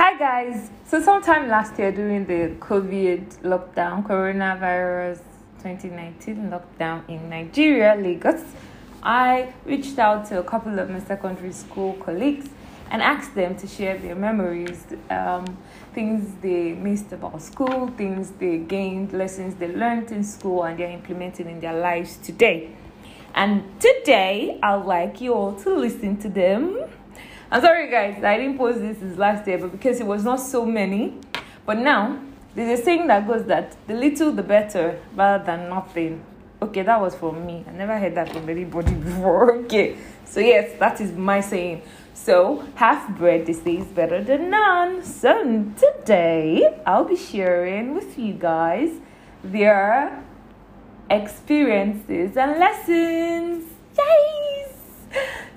Hi guys, so sometime last year during the COVID lockdown, coronavirus 2019 lockdown in Nigeria, Lagos, I reached out to a couple of my secondary school colleagues and asked them to share their memories, things they missed about school, things they gained, lessons they learned in school and they're implementing in their lives today. And today, I'd like you all to listen to them. I'm sorry guys, I didn't post this last year, but because it was not so many. But now, there's a saying that goes that the little the better, rather than nothing. Okay, that was for me. I never heard that from anybody before. Okay, so yes, that is my saying. So, half bread is better than none. So today, I'll be sharing with you guys their experiences and lessons. Yes!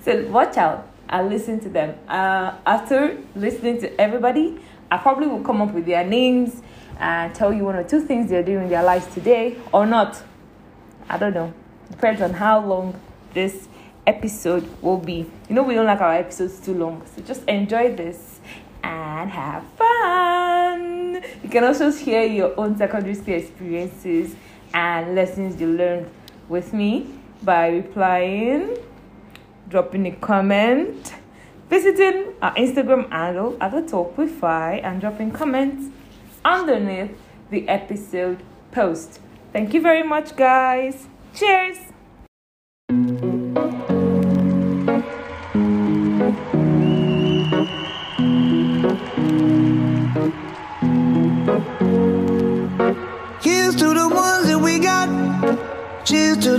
So watch out. I'll listen to them. After listening to everybody, I probably will come up with their names and tell you one or two things they're doing in their lives today or not. I don't know. Depends on how long this episode will be. You know, we don't like our episodes too long. So just enjoy this and have fun. You can also share your own secondary school experiences and lessons you learned with me by replying, dropping a comment, visiting our Instagram handle @thetalkwithfi and dropping comments underneath the episode post. Thank you very much, guys. Cheers. Here's to the ones that we got. Cheers to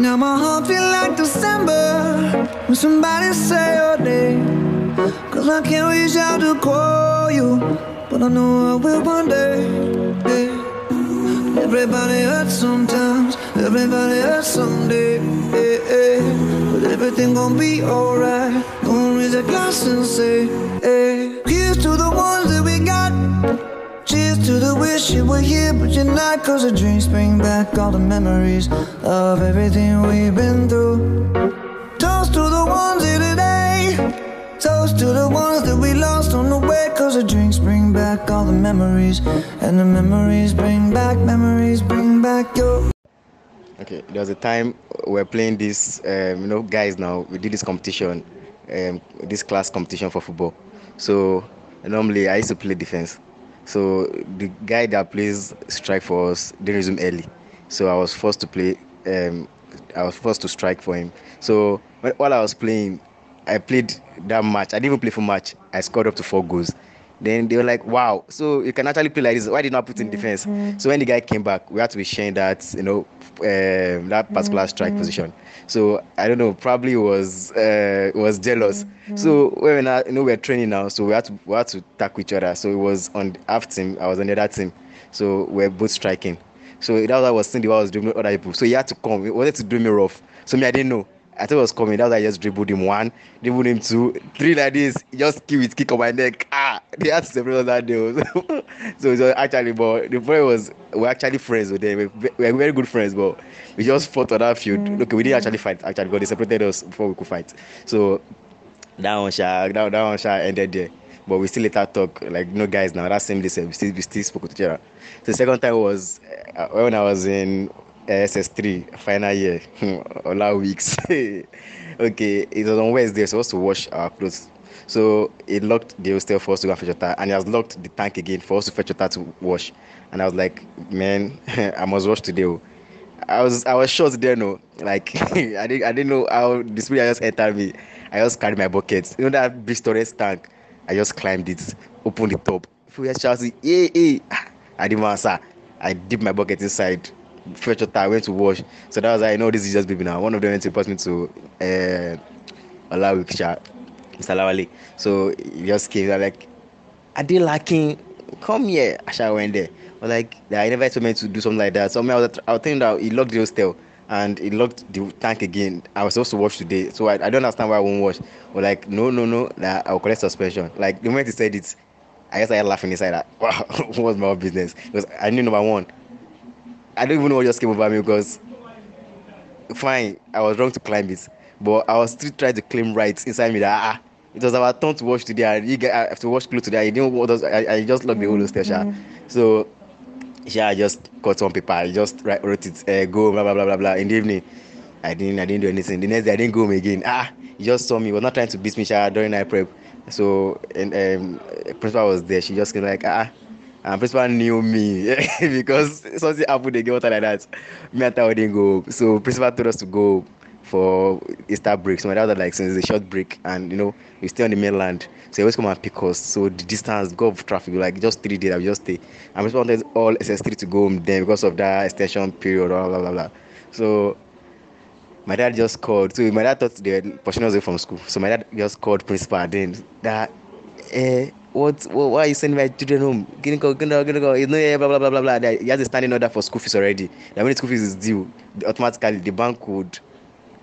Now my heart feels like December when somebody say your name. Cause I can't reach out to call you, but I know I will one day, yeah. Everybody hurts sometimes, everybody hurts someday, yeah, yeah. But everything gon' be alright. Gonna raise a glass and say, hey. Here's to the ones that we got. Cheers to the wish you were here, but you're not. Cause the dreams bring back all the memories of everything we've been through. Toast to the ones here today. Toast to the ones that we lost on the way. Cause the drinks bring back all the memories. And the memories bring back your. Okay, there was a time we're playing this, you know, guys now, we did this competition, this class competition for football. So normally I used to play defense. So the guy that plays strike for us didn't resume early, so I was forced to play. I was forced to strike for him. So while I was playing, I played that match. I didn't even play for match. I scored up to 4 goals. Then they were like, "Wow! So you can actually play like this? Why did you not put in defense?" Mm-hmm. So when the guy came back, we had to be sharing that, you know, that particular strike position. So I don't know, probably was jealous. Mm-hmm. So when I, you know, we're training now, so we had to tackle each other. So it was on the half team, I was on the other team. So we're both striking. So that was what I was thinking, what I was doing with other people. So he had to come. He wanted to do me rough. So me, I didn't know. I thought it was coming. That's why I just dribbled him 1, dribbled him 2, 3 like this. Just kick on my neck. Ah, they had several that day. So it was actually, but the point was we're actually friends with them. We're very good friends, but we just fought on that field. Mm-hmm. Okay, we didn't actually fight. Actually, because they separated us before we could fight. So that one ended there. But we still later talk, like, you know, guys. Now that same day, we still spoke to each other. So the second time was when I was in. SS3 final year, all weeks. Okay, it was on Wednesday. We're supposed to wash our clothes, so it locked the hostel for us to go and fetch water, and it has locked the tank again for us to fetch water to wash. And I was like, man, I must wash today. I was short there, no, like I didn't know how the spirit just entered me. I just carried my buckets, you know, that big storage tank. I just climbed it, opened the top. If we had shouted, hey, I didn't answer. I dipped my bucket inside. Fresh water, I went to wash. So that was how I know this is just baby now. One of them went to pass me to Olawiksha, Mr. Lawale. So he just came, like, Adilaki, come here. Asha went there. But like, I never told me to do something like that. So I was thinking that he locked the hostel and he locked the tank again. I was supposed to watch today, so I don't understand why I won't watch. But like, no, that I'll collect suspension. Like the moment he said it, I just started laughing inside. Like, wow, what was my own business? Because I knew number one, I don't even know what just came over me, because fine, I was wrong to climb it, but I was still trying to claim rights inside me that it was our turn to watch today, and you I have to watch close today. I didn't want us. I just locked the whole station, so I just got some paper. I just wrote it. Go blah blah blah blah blah. In the evening, I didn't do anything. The next day, I didn't go home again. He just saw me. He was not trying to beat me, during night prep. So and principal was there. She just came like and principal knew me because something happened again, water like that. Me and Taiwo didn't go. So principal told us to go for Easter break. So my dad was like, since it's a short break and we stay on the mainland, so he always come and pick us. So the distance, because of traffic, like just 3 days, I just stay. And principal wanted all SS3 to go home then because of that extension period, blah blah blah blah. So my dad just called. So my dad thought they were pushing us away from school. So my dad just called principal then that. Why are you sending my children home? Go. You know, blah, blah, blah, blah, blah. He has a standing order for school fees already. That when the school fees is due, automatically the bank would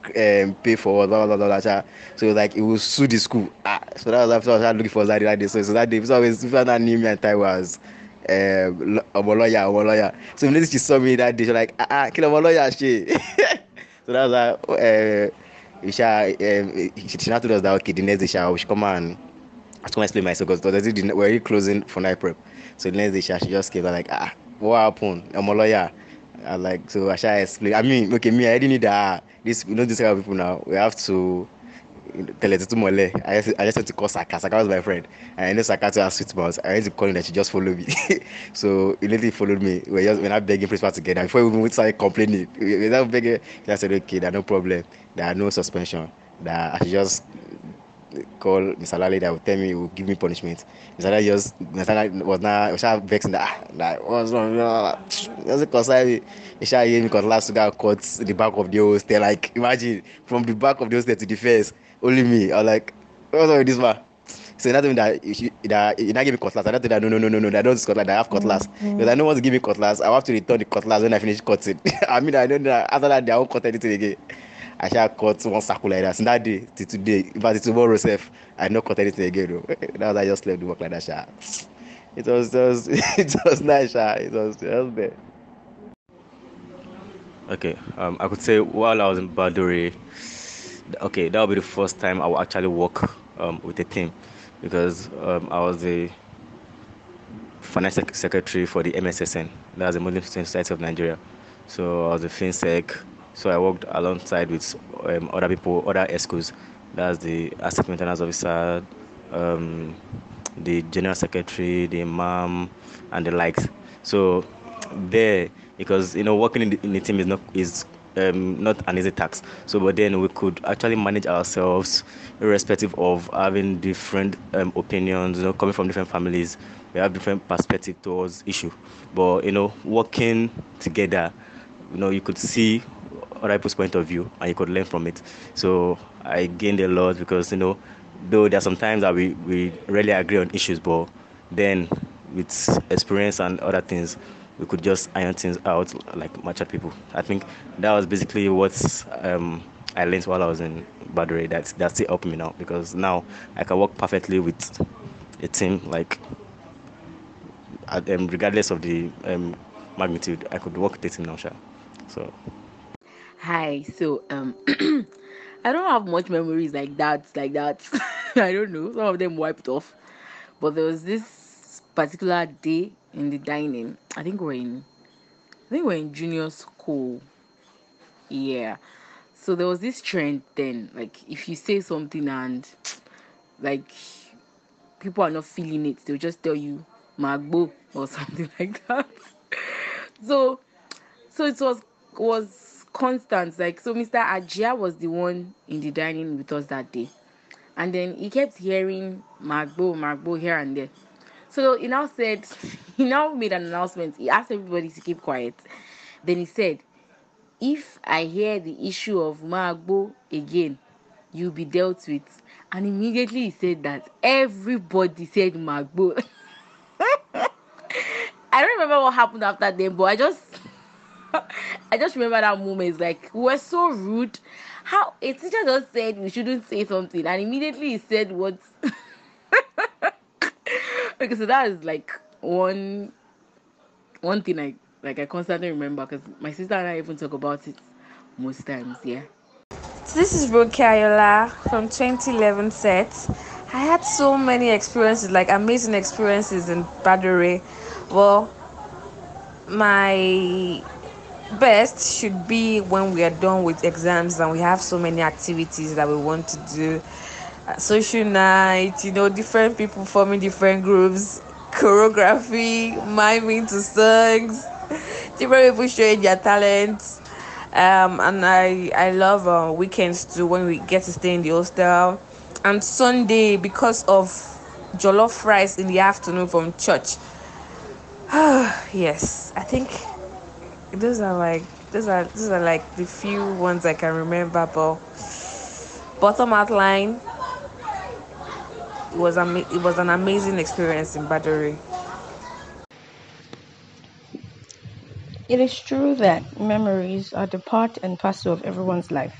pay for blah, blah, blah, blah. So like, it will sue the school. So that was after I started looking for that day. So that day, so always that knew me and Taiwo was I'm a lawyer. So when she saw me that day, she was like, kill a lawyer, she. So that was she now told us that, okay, the next day she come and I was going to explain myself because we're already closing for night prep. So the next day, she just came like, what happened? I'm a lawyer. I like, so I shall explain. I mean, okay, me, I didn't need that. This, this kind of people now. We have to tell it to Mole. I just had to call Saka. Saka was my friend. And I know Saka to her sweet mouth. I had to call him that she just followed me. So he literally followed me. We're not begging principal together. Before we started complaining, we're not begging. I said, okay, there's no problem. There are no suspension. That I should just call Mr. Lale that will tell me, will give me punishment. Mr. Lale was vexing that what's wrong? Just because I hear me because last guy caught the back of the hostel. Like, imagine from the back of the hostel to the face, only me. I was like, what's wrong with this man? So nothing that you not give me cutlass. I don't think that no. I don't cutlass. I have cutlass because I know what to give me cutlass. I have to return the cutlass when I finish cutting. I mean, I don't know. After that, I won't cut anything again. I shall cut one circle like that. So that day to today, but tomorrow self, I not cut anything again though. Now I just left the work like that. It was nice. It was there. Okay, I could say while I was in Badore, okay, that would be the first time I would actually work with a team, because I was the finance secretary for the MSSN. That's the Muslim Society of Nigeria. So I was the FinSec. So I worked alongside with other people, other ESCOs. That's the asset maintenance officer, the general secretary, the imam, and the likes. So there, because working in the team is not an easy task. So, but then we could actually manage ourselves, irrespective of having different opinions. Coming from different families, we have different perspective towards issue. But working together, you could see other people's point of view and you could learn from it. So I gained a lot because though there are some times that we rarely agree on issues, but then with experience and other things we could just iron things out like mature people. I think that was basically what I learned while I was in Badore. That still helped me now, because now I can work perfectly with a team, like regardless of the magnitude, I could work with the team now, so. Hi, so I don't have much memories like that. I don't know, some of them wiped off. But there was this particular day in the dining. I think we're in junior school. Yeah. So there was this trend then, like if you say something and like people are not feeling it, they'll just tell you magbo or something like that. So it was constant, like, so Mr. Ajia was the one in the dining with us that day, and then he kept hearing magbo here and there. So he now made an announcement. He asked everybody to keep quiet. Then he said, if I hear the issue of magbo again, you'll be dealt with. And immediately he said that everybody said magbo. remember what happened after them, but I just remember that moment. It's like, we were so rude. How a teacher just said we shouldn't say something, and immediately he said what. Okay, so that is like one thing I constantly remember, because my sister and I even talk about it most times. Yeah. So this is Ronke Ayoola from 2011 set. I had so many experiences, like amazing experiences in Badore. Well, my best should be when we are done with exams and we have so many activities that we want to do. Social night, different people forming different groups, choreography, miming to songs, different people showing their talents. And I love weekends too, when we get to stay in the hostel. And Sunday, because of jollof rice in the afternoon from church. Yes, I think those are like the few ones I can remember. But bottom outline, it was an amazing experience in Badore. It is true that memories are the part and parcel of everyone's life.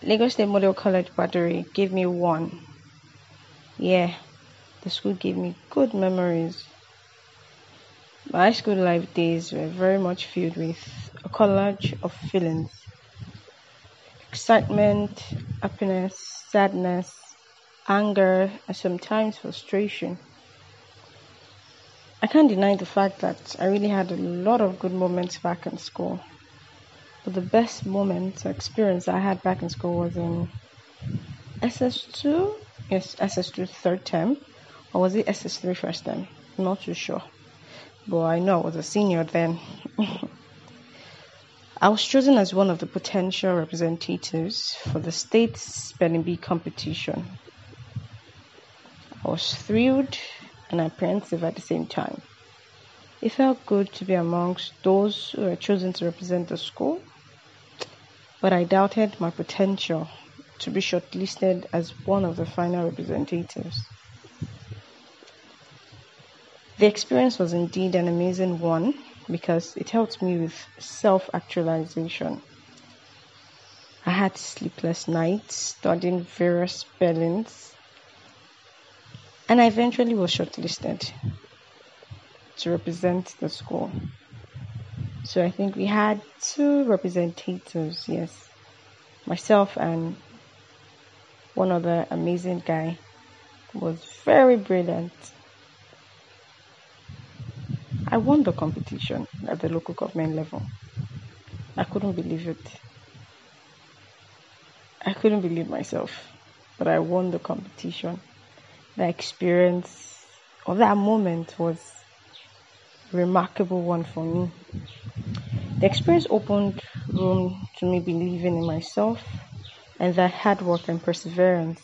Lagos State Model College Badore gave me one. Yeah, the school gave me good memories. My high school life days were very much filled with a collage of feelings. Excitement, happiness, sadness, anger, and sometimes frustration. I can't deny the fact that I really had a lot of good moments back in school. But the best moment or experience I had back in school was in SS2? Yes, SS2 third term. Or was it SS3 first term? I'm not too sure. But I know I was a senior then. I was chosen as one of the potential representatives for the state's spelling bee competition. I was thrilled and apprehensive at the same time. It felt good to be amongst those who were chosen to represent the school, but I doubted my potential to be shortlisted as one of the final representatives. The experience was indeed an amazing one because it helped me with self-actualization. I had sleepless nights studying various spellings, and I eventually was shortlisted to represent the school. So I think we had two representatives, yes, myself and one other amazing guy who was very brilliant. I won the competition at the local government level. I couldn't believe it. I couldn't believe myself, but I won the competition. The experience of that moment was a remarkable one for me. The experience opened room to me believing in myself, and that hard work and perseverance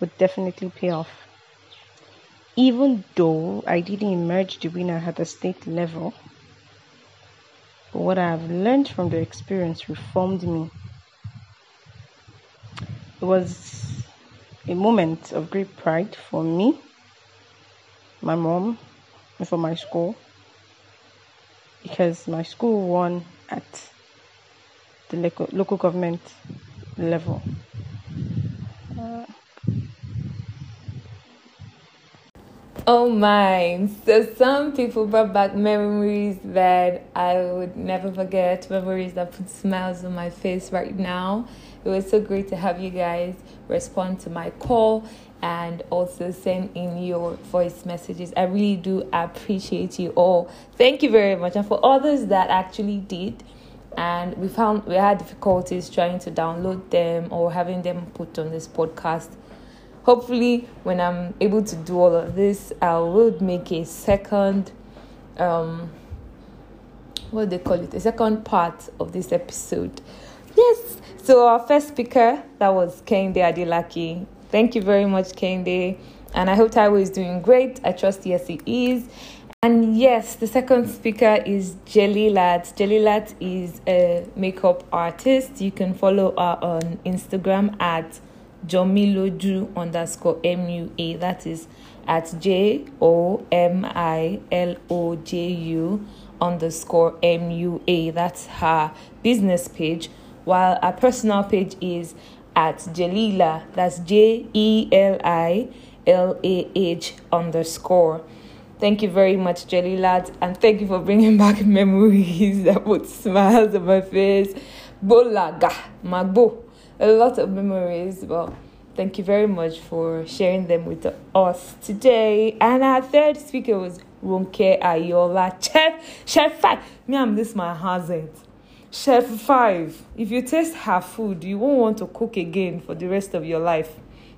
would definitely pay off. Even though I didn't emerge the winner at the state level, but what I have learned from the experience reformed me. It was a moment of great pride for me, my mom, and for my school, because my school won at the local government level. Oh my, so some people brought back memories that I would never forget, memories that put smiles on my face right now. It was so great to have you guys respond to my call and also send in your voice messages. I really do appreciate you all. Thank you very much. And for others that actually did, and we had difficulties trying to download them or having them put on this podcast. Hopefully, when I'm able to do all of this, I will make a second, a second part of this episode. Yes, so our first speaker, that was Kende Adilaki. Thank you very much, Kende. And I hope Taiwo is doing great. I trust, yes, he is. And yes, the second speaker is Jelly Lat. Jelly Lat is a makeup artist. You can follow her on Instagram at Jomiloju _MUA. That is at JOMILOJU_MUA. That's her business page, while her personal page is at Jelly Lat. That's JELILAH_. Thank you very much, Jelly Lat, and thank you for bringing back memories that put smiles on my face. Bolaga, magbo, a lot of memories. Well, thank you very much for sharing them with us today. And our third speaker was Ronke Ayoola. Chef 5. Me, I'm this my hazard. Chef 5. If you taste her food, you won't want to cook again for the rest of your life.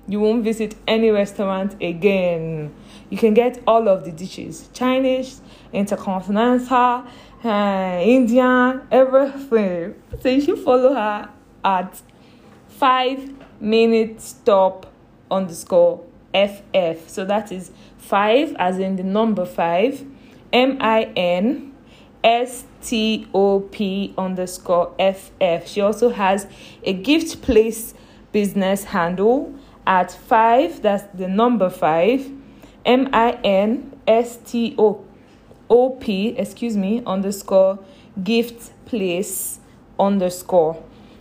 You won't visit any restaurant again. You can get all of the dishes. Chinese, intercontinental, Indian, everything. So you should follow her at 5MinuteStop_FF. So that is 5 as in the number 5. MINSTOP_FF. She also has a gift place business handle at 5, that's the number 5, MINSTOP, _gift place_.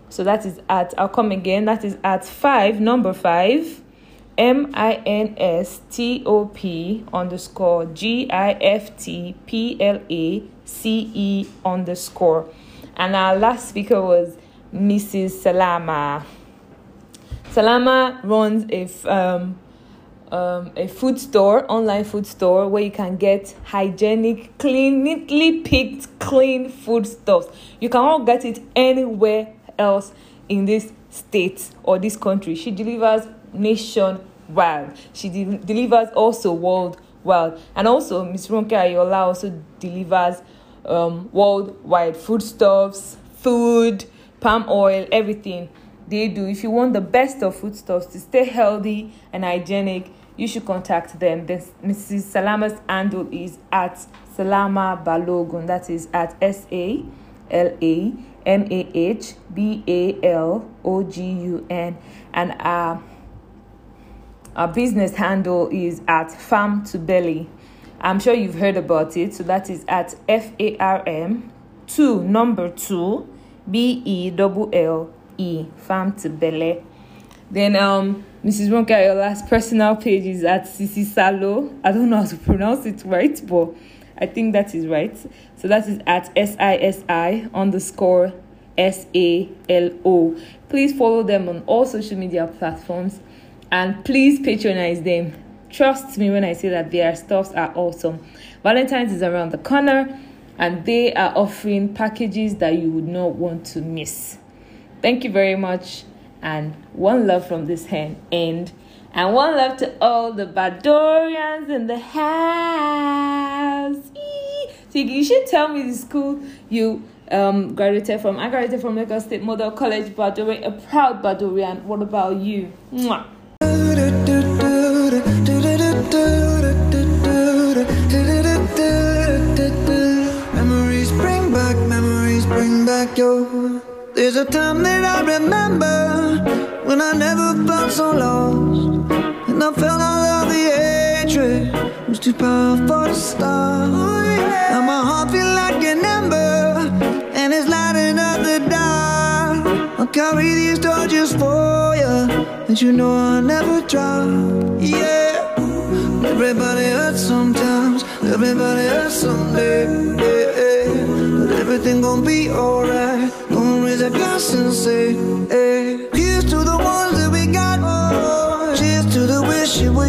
So that is at, I'll come again, that is at 5, number 5, MINSTOP _ GIFTPLACE. And our last speaker was Mrs. Salama. Salama runs a food store, online food store, where you can get hygienic, clean, neatly picked, clean foodstuffs. You cannot get it anywhere else in this state or this country. She delivers nationwide. She delivers also worldwide. And also, Ms. Ronke Ayoola also delivers worldwide foodstuffs, food, palm oil, everything. They do. If you want the best of foodstuffs to stay healthy and hygienic, you should contact them. Mrs. Salama's handle is at Salama Balogun. That is at SALAMAHBALOGUN. And our business handle is at Farm to Belly. I'm sure you've heard about it. So that is at FARM2BELLE. Farm to Belly. Then Mrs. Ronke Ayoola's personal page is at Sisi Salo. I don't know how to pronounce it right, but I think that is right. So that is at SISI_SALO. Please follow them on all social media platforms and please patronize them. Trust me when I say that their stuffs are awesome. Valentine's is around the corner and they are offering packages that you would not want to miss. Thank you very much, and one love from this end, and one love to all the Badorians in the house. So you should tell me the school you graduated from. I graduated from Lagos State Model College Badore, a proud Badorian. What about you? Mwah. Memories bring back your. There's a time that I remember when I never felt so lost, and I felt all of the hatred, it was too powerful to stop. Ooh, yeah. Now my heart feels like an ember, and it's lighting up the dark. I'll carry these torches for you, and you know I'll never drop. Yeah, everybody hurts sometimes, everybody hurts someday, yeah, yeah. But everything gon' be alright. A glass and say, hey. Here's to the ones that we got. Oh, cheers to the wish you were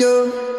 you.